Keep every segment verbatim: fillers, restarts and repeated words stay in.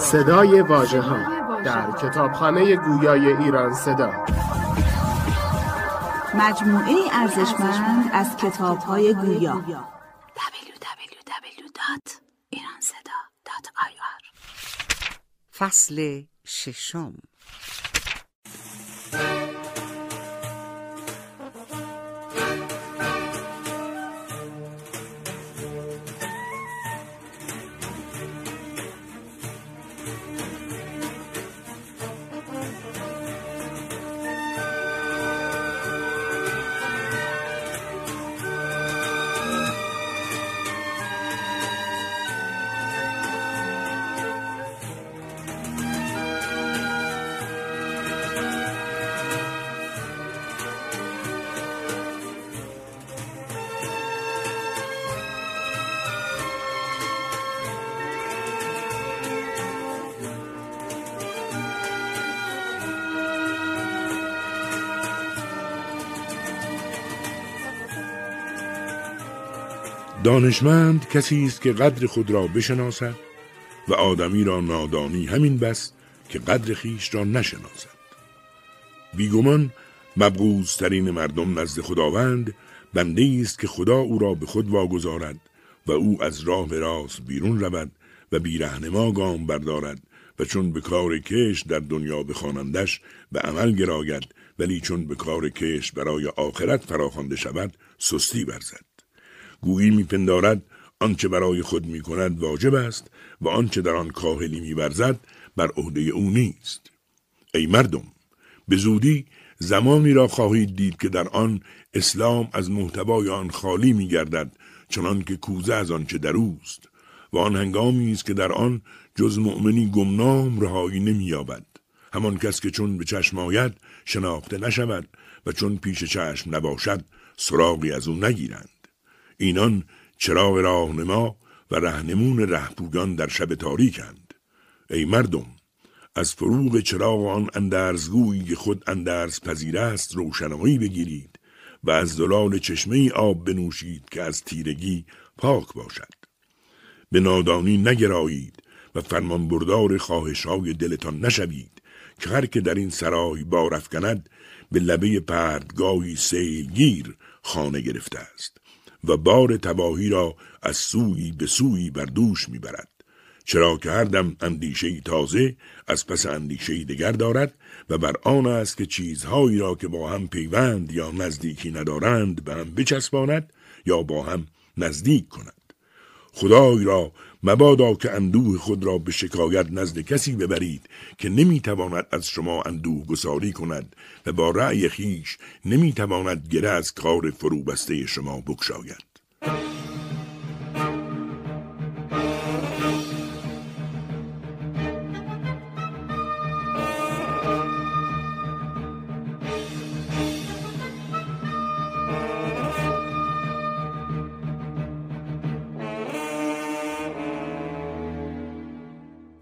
صدای واژه‌ها در کتابخانه گویای ایران صدا، مجموعه ارزشمند از کتاب‌های گویا. دبلیو دبلیو دبلیو دات ایران صدا دات آی آر فصل ششم. دانشمند کسی است که قدر خود را بشناسد و آدمی را نادانی همین بس که قدر خیش را نشناسد. بیگمان مبغوضترین مردم نزد خداوند بنده است که خدا او را به خود واگذارد و او از راه راست بیرون رود و بیرهنما گام بردارد و چون به کار کش در دنیا بخواندش به عمل گراید، ولی چون به کار کش برای آخرت فراخوانده شود سستی برزد. گویی میپندارد آنچه برای خود میکند واجب است و آنچه در آن کاهلی می‌ورزد بر عهده او نیست. ای مردم، به زودی زمانی را خواهید دید که در آن اسلام از محتوای آن خالی می‌گردد، چنان که کوزه از آنچه در اوست، و آن هنگامی است که در آن جز مؤمنی گمنام رهایی نمی‌یابد، همان کس که چون به چشم آید شناخته نشود و چون پیش چشم نباشد سراغی از او نگیرند. اینان چراغ راهنما و رهنمون رهپویان در شب تاریکند. ای مردم، از فروغ چراغ آن اندرزگویی که خود اندرز پذیر است روشنایی بگیرید و از زلال چشمه آب بنوشید که از تیرگی پاک باشد. به نادانی نگرایید و فرمان بردار خواهش‌های دلتان نشوید که هر که در این سرای بار افکند به لبه پردگاهی سیلگیر خانه گرفته است و بار تباهی را از سوی به سوی بر دوش میبرد، چرا که هر دم اندیشه تازه از پس اندیشه دیگر دارد و بر آن است که چیزهایی را که با هم پیوند یا نزدیکی ندارند به هم بچسباند یا با هم نزدیک کند. خدای را مبادا که اندوه خود را به شکایت نزد کسی ببرید که نمیتواند از شما اندوه گساری کند و با رأی خیش نمیتواند گره از کار فروبسته شما بکشاید.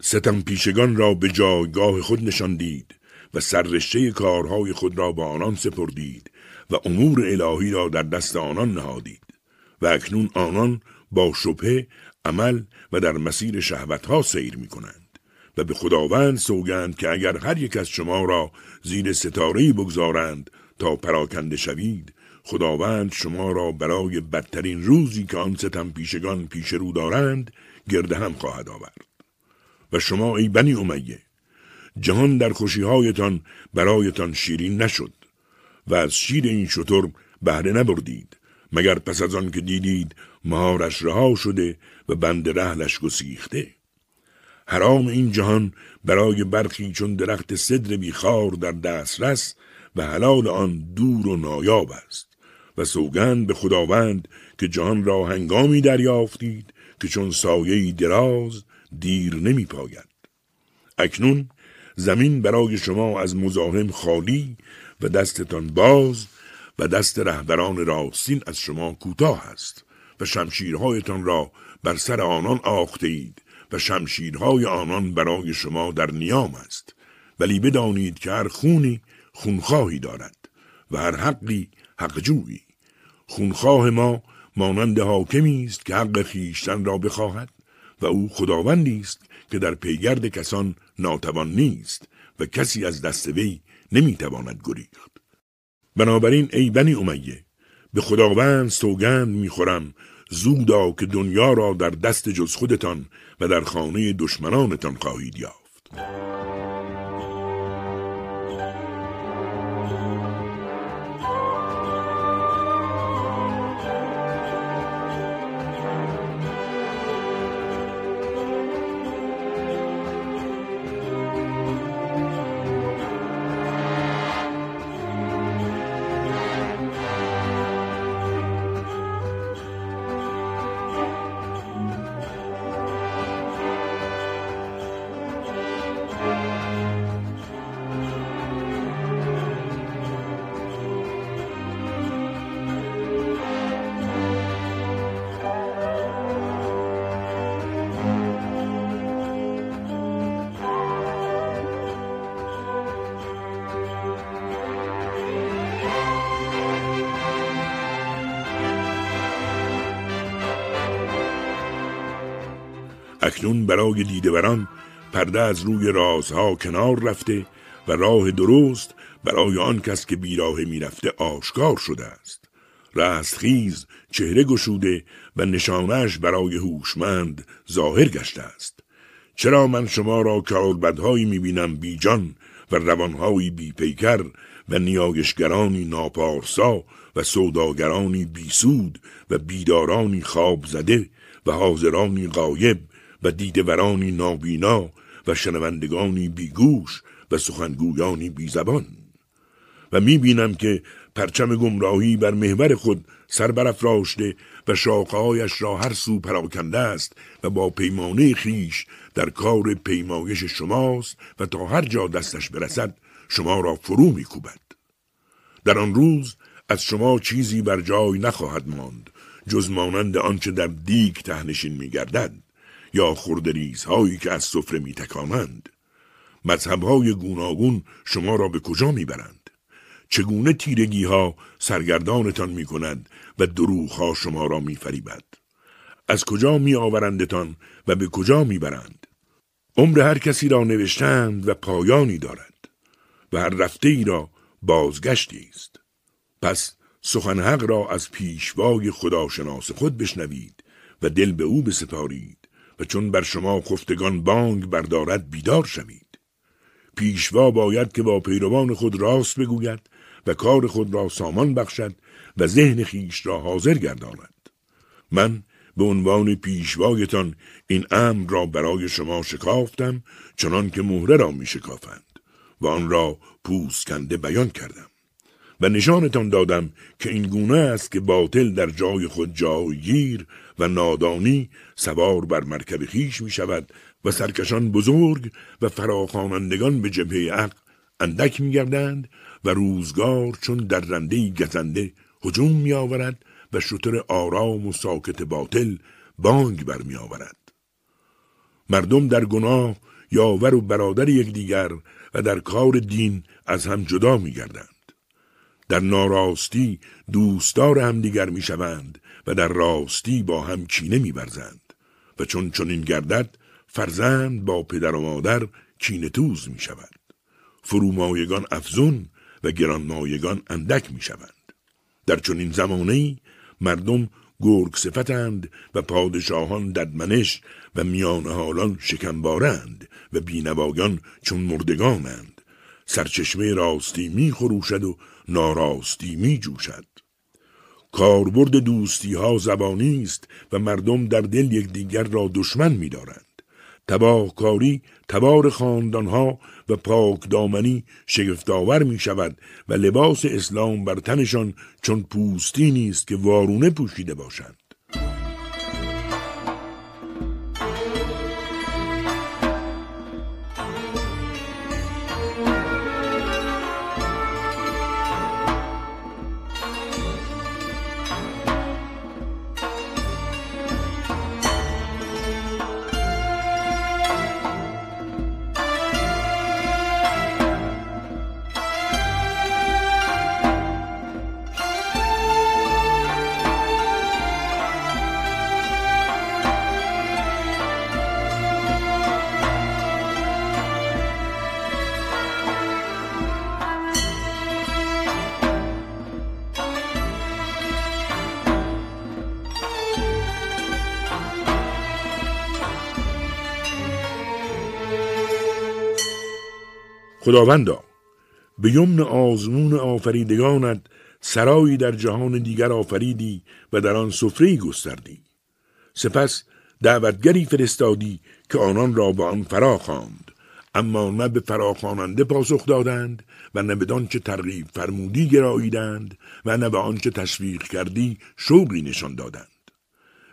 ستم پیشگان را به جایگاه خود نشاندید و سررشته کارهای خود را با آنان سپردید و امور الهی را در دست آنان نهادید و اکنون آنان با شبهه عمل و در مسیر شهوتها سیر می کنند و به خداوند سوگند که اگر هر یک از شما را زیر ستاره‌ای بگذارند تا پراکنده شوید، خداوند شما را برای بدترین روزی که آن ستم پیشگان پیش رو دارند گرد هم خواهد آورد. و شما ای بنی امیه، جهان در خوشیهایتان برایتان شیرین نشد و از شیر این شتر بهره نبردید، مگر پس از آن که دیدید مهارش رها شده و بند رحلش گسیخته. حرام این جهان برای برخی چون درخت سدر بیخار در دسترس و حلال آن دور و نایاب است و سوگند به خداوند که جهان را هنگامی دریافتید که چون سایه دراز دیر نمی پاید. اکنون زمین برای شما از مزاحم خالی و دستتان باز و دست رهبران راستین از شما کوتاه است و شمشیرهایتان را بر سر آنان آخته اید و شمشیرهای آنان برای شما در نیام است، ولی بدانید که هر خونی خونخواهی دارد و هر حقی حقجویی. خونخواه ما مانند حاکمی است که حق خیشتن را بخواهد و او خداوندی است که در پیگرد کسان ناتوان نیست و کسی از دست وی نمیتواند گریخت. بنابراین ای بنی امیه، به خداوند سوگند میخورم زودا که دنیا را در دست جز خودتان و در خانه دشمنانتان خواهید یافت. اکنون برای دیده‌وران پرده از روی رازها کنار رفته و راه درست برای آن کس که بیراه میرفته آشکار شده است. رستخیز چهره گشوده و نشانش برای هوشمند ظاهر گشته است. چرا من شما را کاربدهایی میبینم بی جان و روانهایی بی پیکر و نیایشگرانی ناپارسا و سوداگرانی بی سود و بیدارانی خواب زده و حاضرانی غایب و دیده‌ورانی نابینا و شنوندگانی بیگوش و سخنگویانی بیزبان؟ و میبینم که پرچم گمراهی بر محور خود سر برافراشته و شاخه‌هایش را هر سو پراکنده است و با پیمانه خیش در کار پیمایش شماست و تا هر جا دستش برسد شما را فرو میکوبد. در آن روز از شما چیزی بر جای نخواهد ماند جز مانند آنچه در دیگ تهنشین میگردد یا خردریز هایی که از سفره می تکانند. مذهب های گوناگون شما را به کجا می برند؟ چگونه تیرگی ها سرگردانتان می کند و دروغ ها شما را می فریبد؟ از کجا می آورندتان و به کجا می برند؟ عمر هر کسی را نوشتند و پایانی دارد و هر رفته ای را بازگشتی است. پس سخن حق را از پیشوای خداشناس خود بشنوید و دل به او بسپارید و چون بر شما خفتگان بانگ بردارد بیدار شوید. پیشوا باید که با پیروان خود راست بگوید و کار خود را سامان بخشد و ذهن خیش را حاضر گرداند. من به عنوان پیشوایتان این امر را برای شما شکافتم چنان که مهره را می شکافند و آن را پوست کنده بیان کردم و نشانتان دادم که این گونه است که باطل در جای خود جایگیر و نادانی سوار بر مرکب خیش می شود و سرکشان بزرگ و فراخوانندگان به جبهه حق اندک می گردند و روزگار چون در رندهی گزنده هجوم می آورد و شتر آرام و ساکت باطل بانگ بر می آورد. مردم در گناه یاور و برادر یکدیگر و در کار دین از هم جدا می گردند. در ناراستی دوستدار همدیگر می شوند و در راستی با هم کینه می برزند و چون چنین گردد فرزند با پدر و مادر کینه توز می شود. فرومایگان افزون و گرانمایگان اندک می شوند. در چنین زمانه‌ای مردم گرگ صفتند و پادشاهان ددمنش و میان حالان شکمبارند و بینوایان چون مردگانند. سرچشمه راستی می خروشد و ناراستی می جوشد. کاربرد دوستی ها زبانی است و مردم در دل یکدیگر را دشمن می دارند. تباهکاری تبار خاندان ها و پاک دامنی شگفتاور می شود و لباس اسلام بر تنشان چون پوستی نیست که وارونه پوشیده باشند. خداوندا به یمن آزمون آفریدگانت سرایی در جهان دیگر آفریدی و در آن سفره‌ای گستردی. سپس دعوتگری فرستادی که آنان را به آن فراخواند، اما نه به فراخواننده پاسخ دادند و نه به آنچه ترغیب فرمودی گراییدند و نه به آنچه تشویق کردی شوقی نشان دادند.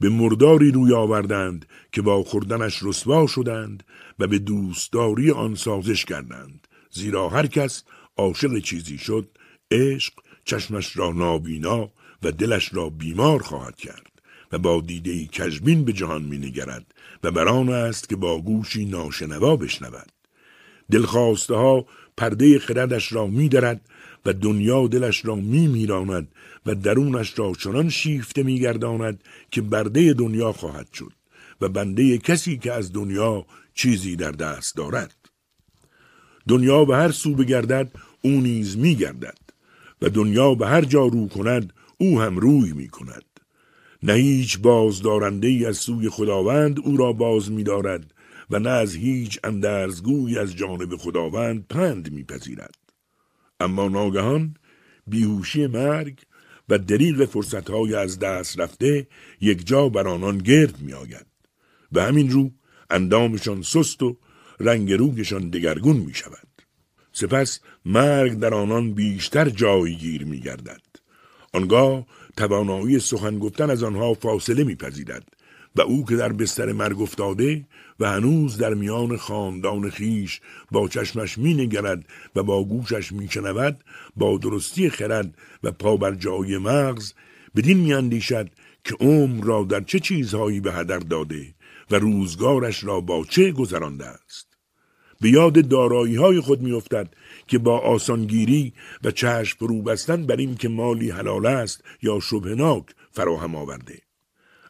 به مرداری روی آوردند که با خوردنش رسوا شدند و به دوستداری آن سازش کردند، زیرا هر کس عاشق چیزی شد، عشق چشمش را نابینا و دلش را بیمار خواهد کرد و با دیده‌ای کژبین به جهان می‌نگرد و بر آن است که با گوشی ناشنوا بشنود. دلخواسته ها پرده خردش را می‌درد و دنیا دلش را می‌میراند و درونش را چنان شیفته می‌گرداند که برده دنیا خواهد شد و بنده کسی که از دنیا چیزی در دست دارد. دنیا به هر سو بگردد او نیز می‌گردد و دنیا به هر جا رو کند او هم روی می‌کند. نه هیچ بازدارنده ای از سوی خداوند او را باز می دارد و نه از هیچ اندرزگوی از جانب خداوند پند می پذیرد. اما ناگهان بیهوشی مرگ و دریغ فرصتهای از دست رفته یک جا بر آنان گرد می آید. به همین رو اندامشان سست و رنگ رویشان دگرگون می شود. سپس مرگ در آنان بیشتر جایگیر می گردد. آنگاه توانایی سخن گفتن از آنها فاصله می‌پذیرد و او که در بستر مرگ افتاده و هنوز در میان خاندان خیش با چشمش می‌نگرد و با گوشش می‌شنود، با درستی خرد و پا بر جای مغز بدین می‌اندیشد که عمر را در چه چیزهایی به هدر داده و روزگارش را با چه گذرانده است. به یاد دارایی‌های خود می‌افتد که با آسانگیری و چشم فرو بستن بر این که مالی حلال است یا شبهناک فراهم آورده.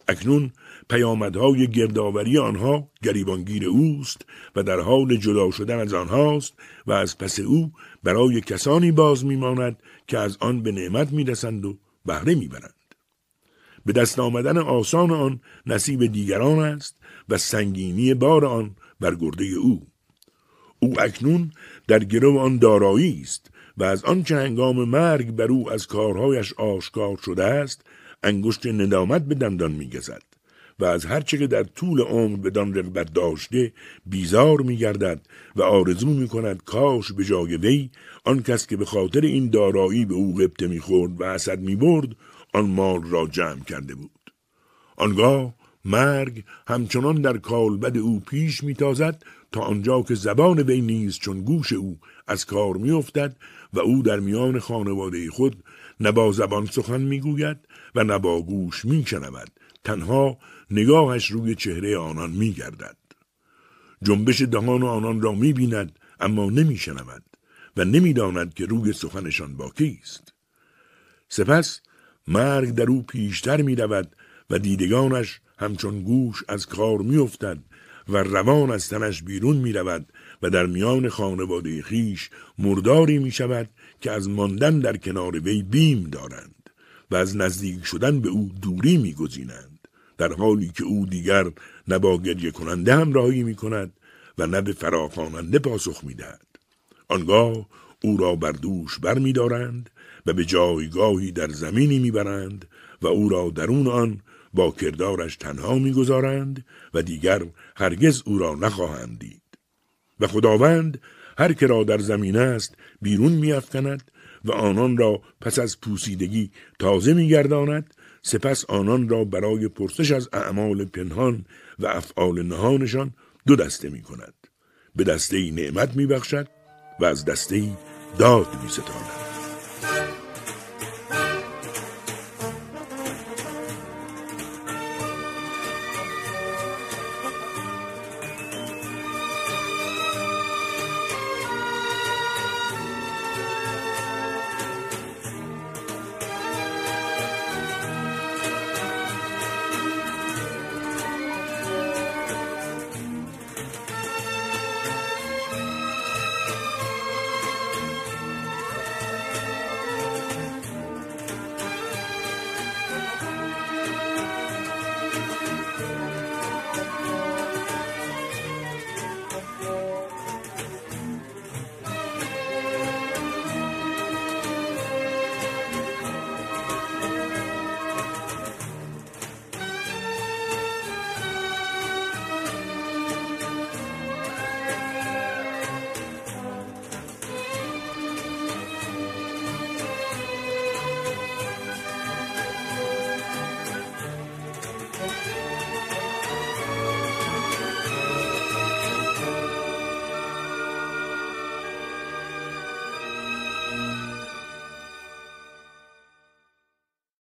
اکنون پیامدهای گردآوری آنها گریبانگیر اوست و در حال جدا شدن از آنهاست و از پس او برای کسانی باز می‌ماند که از آن به نعمت می‌رسند و بهره می‌برند. به دست آمدن آسان آن نصیب دیگران است و سنگینی بار آن بر گرده او. او اکنون در گرو آن دارایی است و از آن که هنگام مرگ بر او از کارهایش آشکار شده است انگشت ندامت به دندان می‌گزد و از هر چه که در طول عمر بدان رغبت داشته بیزار می‌گردد و آرزو می‌کند کاش به جای وی آن کس که به خاطر این دارایی به او غبطه می‌خورد و حسد می‌برد آن مال را جمع کرده بود. آنگاه مرگ همچنان در کالبد او پیش می‌تازد تا آنجا که زبان وی نیز چون گوش او از کار می‌افتد و او در میان خانواده خود نه با زبان سخن می‌گوید و نه با گوش می‌شنود، تنها نگاهش روی چهره آنان می‌گردد. جنبش دهان آنان را می‌بیند اما نمی‌شنود و نمی‌داند که روی سخنشان با کیست. سپس مرگ در او پیشتر می‌رود و دیدگانش همچون گوش از کار می‌افتد و روان از تنش بیرون می رود و در میان خانواده خیش مرداری می شود که از ماندن در کنار وی بیم دارند و از نزدیک شدن به او دوری می گزینند، در حالی که او دیگر نه با گریه کننده همراهی می کند و نه به فراخواننده پاسخ می دهد. آنگاه او را بر دوش بر می دارند و به جایگاهی در زمینی می برند و او را درون آن با کردارش تنها می‌گذارند و دیگر هرگز او را نخواهند دید. و خداوند هر که را در زمین است بیرون می‌افکند و آنان را پس از پوسیدگی تازه می‌گرداند، سپس آنان را برای پرسش از اعمال پنهان و افعال نهانشان دو دسته می‌کند. به دسته‌ای نعمت می‌بخشد و از دسته‌ای داد می‌ستاند.